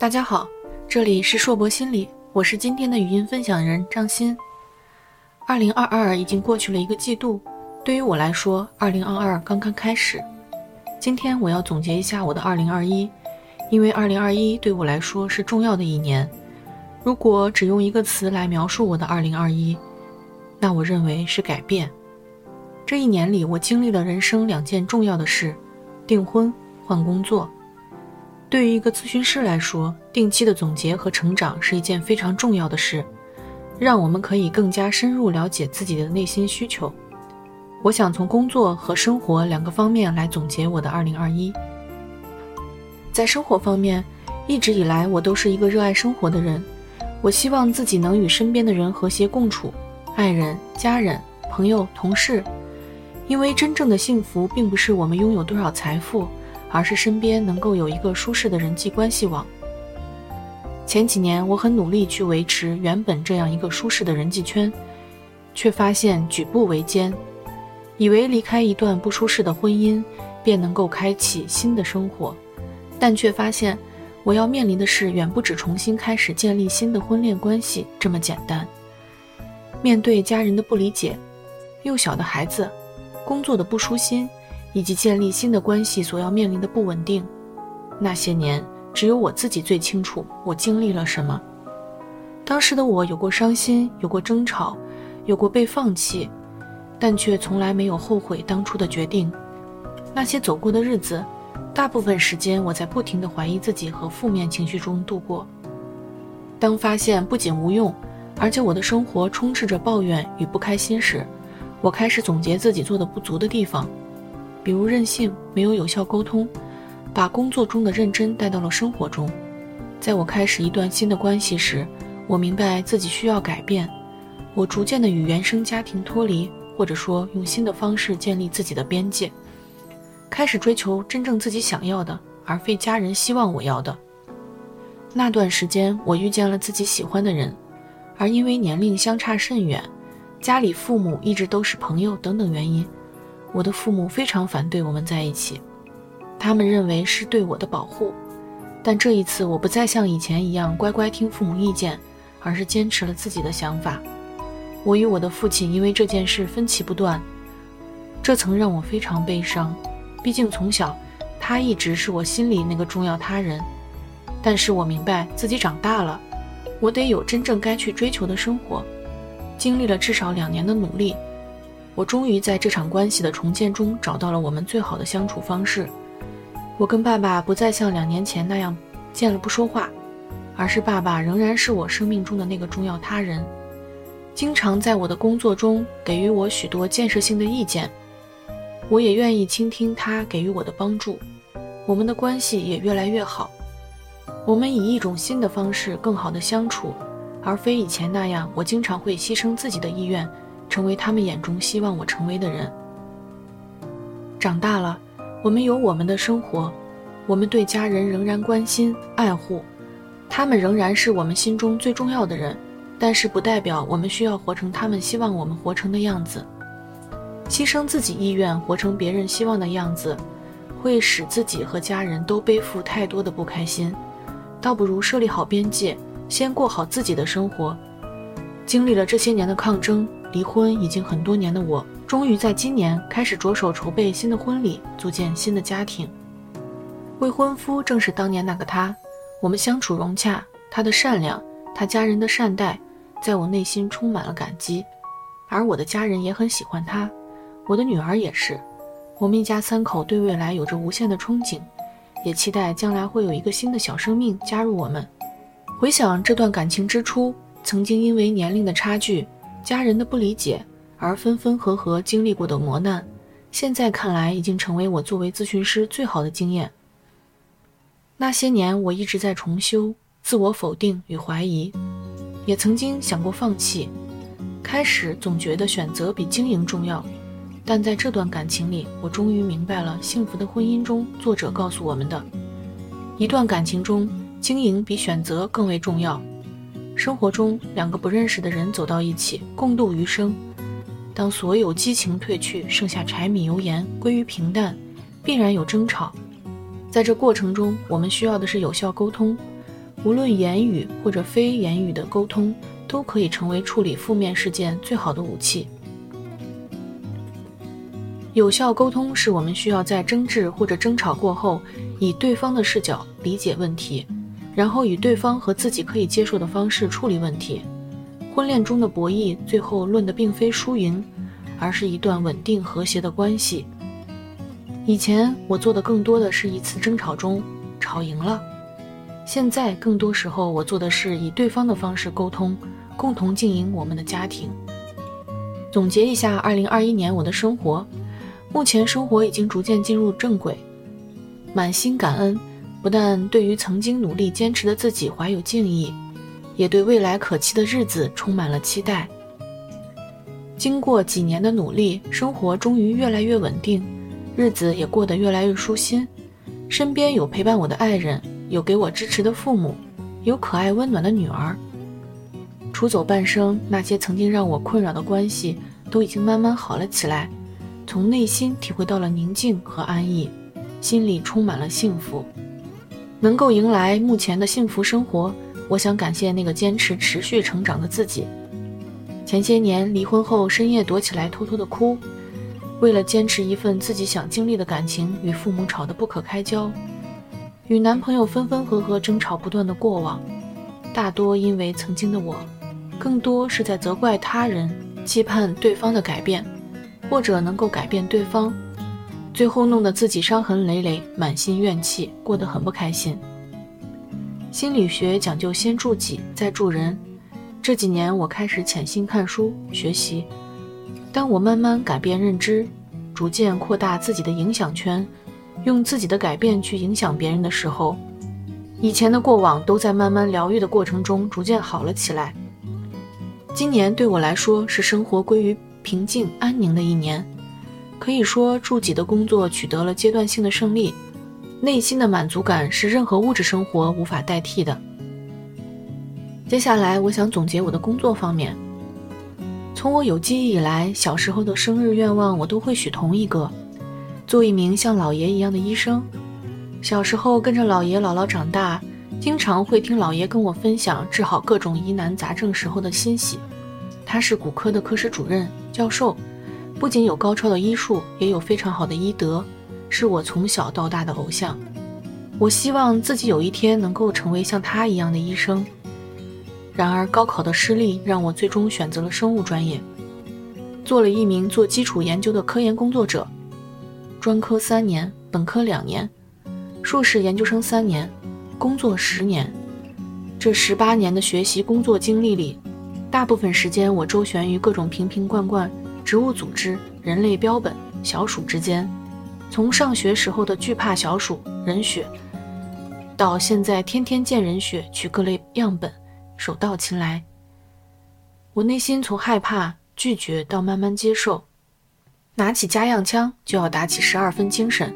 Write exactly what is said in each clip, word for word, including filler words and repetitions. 大家好，这里是硕博心理，我是今天的语音分享人张欣。二零二二已经过去了一个季度，对于我来说二零二二刚刚开始。今天我要总结一下我的二零二一，因为二零二一对我来说是重要的一年。如果只用一个词来描述我的二零二一，那我认为是改变。这一年里我经历了人生两件重要的事，订婚、换工作。对于一个咨询师来说，定期的总结和成长是一件非常重要的事，让我们可以更加深入了解自己的内心需求。我想从工作和生活两个方面来总结我的二零二一。在生活方面，一直以来我都是一个热爱生活的人，我希望自己能与身边的人和谐共处，爱人、家人、朋友、同事，因为真正的幸福并不是我们拥有多少财富，而是身边能够有一个舒适的人际关系网。前几年我很努力去维持原本这样一个舒适的人际圈，却发现举步维艰，以为离开一段不舒适的婚姻便能够开启新的生活，但却发现我要面临的是远不止重新开始建立新的婚恋关系这么简单。面对家人的不理解，幼小的孩子，工作的不舒心，以及建立新的关系所要面临的不稳定，那些年只有我自己最清楚我经历了什么。当时的我有过伤心，有过争吵，有过被放弃，但却从来没有后悔当初的决定。那些走过的日子，大部分时间我在不停地怀疑自己和负面情绪中度过。当发现不仅无用，而且我的生活充斥着抱怨与不开心时，我开始总结自己做的不足的地方，比如任性，没有有效沟通，把工作中的认真带到了生活中。在我开始一段新的关系时，我明白自己需要改变，我逐渐地与原生家庭脱离，或者说用新的方式建立自己的边界，开始追求真正自己想要的，而非家人希望我要的。那段时间我遇见了自己喜欢的人，而因为年龄相差甚远，家里父母一直都是朋友等等原因，我的父母非常反对我们在一起，他们认为是对我的保护。但这一次我不再像以前一样乖乖听父母意见，而是坚持了自己的想法。我与我的父亲因为这件事分歧不断，这曾让我非常悲伤，毕竟从小他一直是我心里那个重要他人。但是我明白自己长大了，我得有真正该去追求的生活。经历了至少两年的努力，我终于在这场关系的重建中找到了我们最好的相处方式。我跟爸爸不再像两年前那样见了不说话，而是爸爸仍然是我生命中的那个重要他人，经常在我的工作中给予我许多建设性的意见，我也愿意倾听他给予我的帮助。我们的关系也越来越好，我们以一种新的方式更好地相处，而非以前那样我经常会牺牲自己的意愿，成为他们眼中希望我成为的人。长大了，我们有我们的生活，我们对家人仍然关心爱护，他们仍然是我们心中最重要的人，但是不代表我们需要活成他们希望我们活成的样子。牺牲自己意愿，活成别人希望的样子，会使自己和家人都背负太多的不开心，倒不如设立好边界，先过好自己的生活。经历了这些年的抗争，离婚已经很多年的我，终于在今年开始着手筹备新的婚礼，组建新的家庭。未婚夫正是当年那个他，我们相处融洽，他的善良，他家人的善待，在我内心充满了感激。而我的家人也很喜欢他，我的女儿也是。我们一家三口对未来有着无限的憧憬，也期待将来会有一个新的小生命加入我们。回想这段感情之初，曾经因为年龄的差距，家人的不理解而分分合合经历过的磨难，现在看来已经成为我作为咨询师最好的经验。那些年我一直在重修、自我否定与怀疑，也曾经想过放弃，开始总觉得选择比经营重要。但在这段感情里，我终于明白了幸福的婚姻中作者告诉我们的，一段感情中经营比选择更为重要。生活中两个不认识的人走到一起，共度余生，当所有激情褪去，剩下柴米油盐归于平淡，必然有争吵。在这过程中我们需要的是有效沟通，无论言语或者非言语的沟通，都可以成为处理负面事件最好的武器。有效沟通是我们需要在争执或者争吵过后，以对方的视角理解问题，然后以对方和自己可以接受的方式处理问题。婚恋中的博弈，最后论的并非输赢，而是一段稳定和谐的关系。以前我做的更多的是一次争吵中吵赢了，现在更多时候我做的是以对方的方式沟通，共同经营我们的家庭。总结一下二零二一年我的生活，目前生活已经逐渐进入正轨，满心感恩，不但对于曾经努力坚持的自己怀有敬意，也对未来可期的日子充满了期待。经过几年的努力，生活终于越来越稳定，日子也过得越来越舒心，身边有陪伴我的爱人，有给我支持的父母，有可爱温暖的女儿。出走半生，那些曾经让我困扰的关系都已经慢慢好了起来，从内心体会到了宁静和安逸，心里充满了幸福。能够迎来目前的幸福生活，我想感谢那个坚持持续成长的自己。前些年离婚后深夜躲起来偷偷的哭，为了坚持一份自己想经历的感情，与父母吵得不可开交，与男朋友分分合合争吵不断的过往，大多因为曾经的我，更多是在责怪他人，期盼对方的改变，或者能够改变对方，最后弄得自己伤痕累累，满心怨气，过得很不开心。心理学讲究先助己再助人，这几年我开始潜心看书学习，当我慢慢改变认知，逐渐扩大自己的影响圈，用自己的改变去影响别人的时候，以前的过往都在慢慢疗愈的过程中逐渐好了起来。今年对我来说是生活归于平静安宁的一年，可以说助己的工作取得了阶段性的胜利，内心的满足感是任何物质生活无法代替的。接下来我想总结我的工作方面，从我有记忆以来，小时候的生日愿望我都会许同一个，做一名像老爷一样的医生。小时候跟着姥爷姥姥长大，经常会听姥爷跟我分享治好各种疑难杂症时候的欣喜。他是骨科的科室主任教授，不仅有高超的医术，也有非常好的医德，是我从小到大的偶像。我希望自己有一天能够成为像他一样的医生。然而高考的失利让我最终选择了生物专业，做了一名做基础研究的科研工作者，专科三年，本科两年，硕士研究生三年，工作十年。这十八年的学习工作经历里，大部分时间我周旋于各种瓶瓶罐罐、植物组织、人类标本、小鼠之间，从上学时候的惧怕小鼠、人血，到现在天天见人血，取各类样本，手到擒来。我内心从害怕拒绝到慢慢接受，拿起家样枪就要打起十二分精神，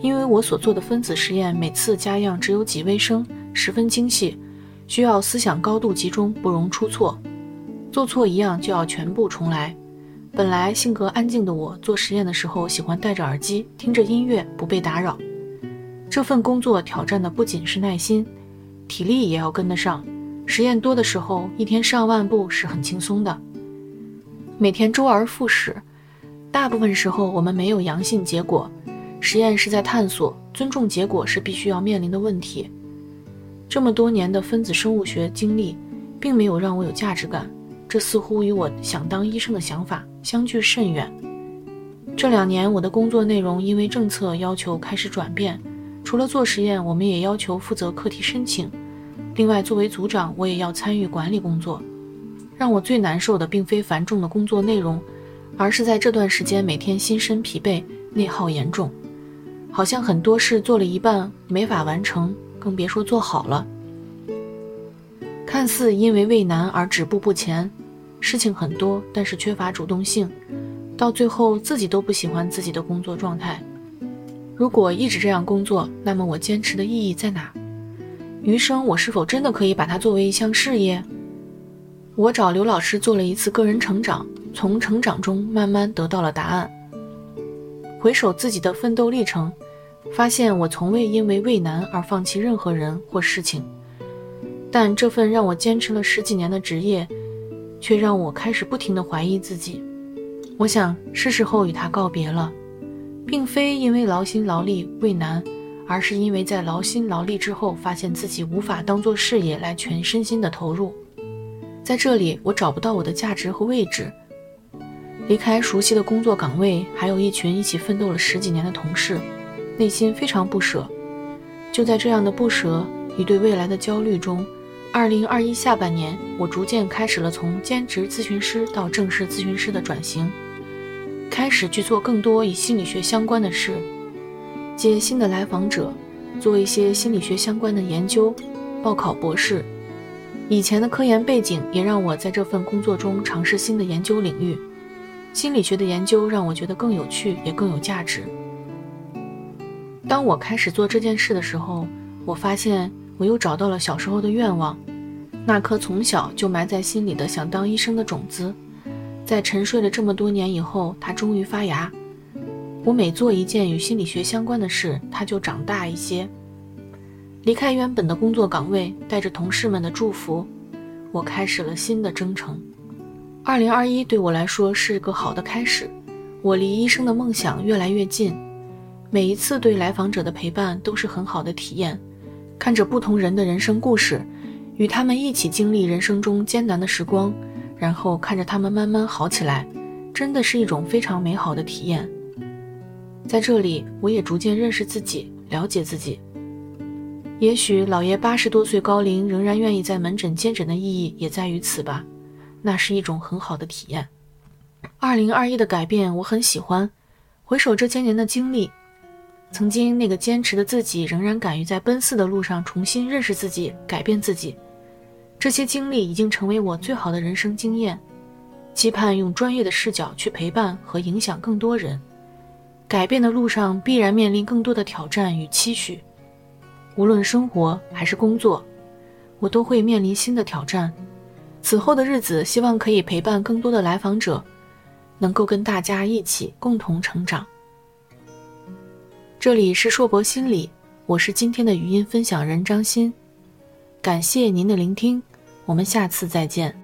因为我所做的分子实验每次家样只有几微升，十分精细，需要思想高度集中，不容出错，做错一样就要全部重来。本来性格安静的我，做实验的时候喜欢戴着耳机听着音乐，不被打扰。这份工作挑战的不仅是耐心，体力也要跟得上，实验多的时候一天上万步是很轻松的。每天周而复始，大部分时候我们没有阳性结果，实验是在探索，尊重结果是必须要面临的问题。这么多年的分子生物学经历并没有让我有价值感，这似乎与我想当医生的想法相距甚远。这两年我的工作内容因为政策要求开始转变，除了做实验，我们也要求负责课题申请，另外作为组长我也要参与管理工作。让我最难受的并非繁重的工作内容，而是在这段时间每天心身疲惫，内耗严重，好像很多事做了一半没法完成，更别说做好了。看似因为畏难而止步不前，事情很多，但是缺乏主动性，到最后自己都不喜欢自己的工作状态。如果一直这样工作，那么我坚持的意义在哪？余生我是否真的可以把它作为一项事业？我找刘老师做了一次个人成长，从成长中慢慢得到了答案。回首自己的奋斗历程，发现我从未因为畏难而放弃任何人或事情，但这份让我坚持了十几年的职业，却让我开始不停地怀疑自己。我想是时候与他告别了，并非因为劳心劳力畏难，而是因为在劳心劳力之后，发现自己无法当作事业来全身心的投入。在这里，我找不到我的价值和位置。离开熟悉的工作岗位，还有一群一起奋斗了十几年的同事，内心非常不舍。就在这样的不舍与对未来的焦虑中，二零二一下半年，我逐渐开始了从兼职咨询师到正式咨询师的转型，开始去做更多与心理学相关的事，接新的来访者，做一些心理学相关的研究，报考博士。以前的科研背景也让我在这份工作中尝试新的研究领域，心理学的研究让我觉得更有趣，也更有价值。当我开始做这件事的时候，我发现我又找到了小时候的愿望，那颗从小就埋在心里的想当医生的种子，在沉睡了这么多年以后，它终于发芽。我每做一件与心理学相关的事，它就长大一些。离开原本的工作岗位，带着同事们的祝福，我开始了新的征程。二零二一对我来说是个好的开始，我离医生的梦想越来越近。每一次对来访者的陪伴都是很好的体验，看着不同人的人生故事，与他们一起经历人生中艰难的时光，然后看着他们慢慢好起来，真的是一种非常美好的体验。在这里，我也逐渐认识自己，了解自己。也许老爷八十多岁高龄仍然愿意在门诊接诊的意义也在于此吧，那是一种很好的体验。二零二一的改变我很喜欢，回首这些年的经历，曾经那个坚持的自己仍然敢于在奔四的路上重新认识自己，改变自己。这些经历已经成为我最好的人生经验，期盼用专业的视角去陪伴和影响更多人。改变的路上必然面临更多的挑战与期许，无论生活还是工作，我都会面临新的挑战。此后的日子，希望可以陪伴更多的来访者，能够跟大家一起共同成长。这里是硕博心理，我是今天的语音分享人张欣，感谢您的聆听，我们下次再见。